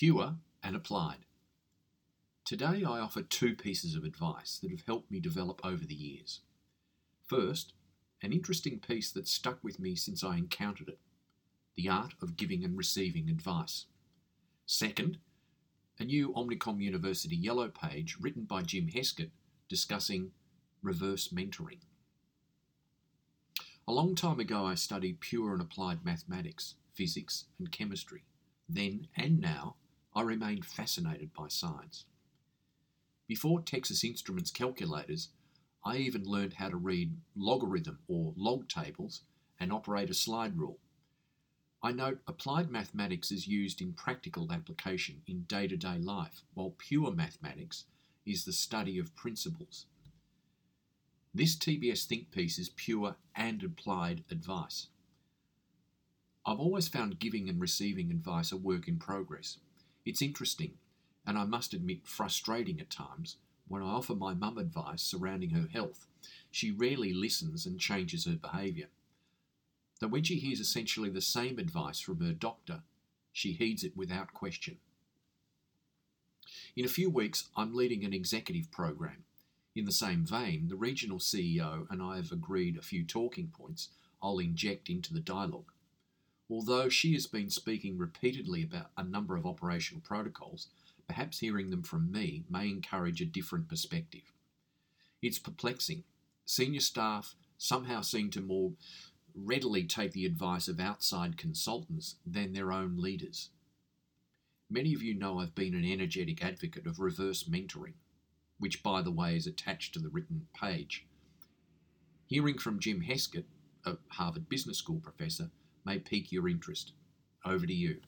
pure and applied. Today I offer two pieces of advice that have helped me develop over the years. First, an interesting piece that stuck with me since I encountered it, the art of giving and receiving advice. Second, a new Omnicom University yellow page written by Jim Heskett discussing reverse mentoring. A long time ago I studied pure and applied mathematics, physics and chemistry. Then and now I remained fascinated by science. Before Texas Instruments calculators, I even learned how to read logarithm or log tables and operate a slide rule. I note applied mathematics is used in practical application in day-to-day life, while pure mathematics is the study of principles. This TBS think piece is pure and applied advice. I've always found giving and receiving advice a work in progress. It's interesting, and I must admit frustrating at times, when I offer my mum advice surrounding her health. She rarely listens and changes her behaviour. Though when she hears essentially the same advice from her doctor, she heeds it without question. In a few weeks, I'm leading an executive program. In the same vein, the regional CEO and I have agreed a few talking points I'll inject into the dialogue. Although she has been speaking repeatedly about a number of operational protocols, perhaps hearing them from me may encourage a different perspective. It's perplexing. Senior staff somehow seem to more readily take the advice of outside consultants than their own leaders. Many of you know I've been an energetic advocate of reverse mentoring, which by the way is attached to the written page. Hearing from Jim Heskett, a Harvard Business School professor, may pique your interest. Over to you.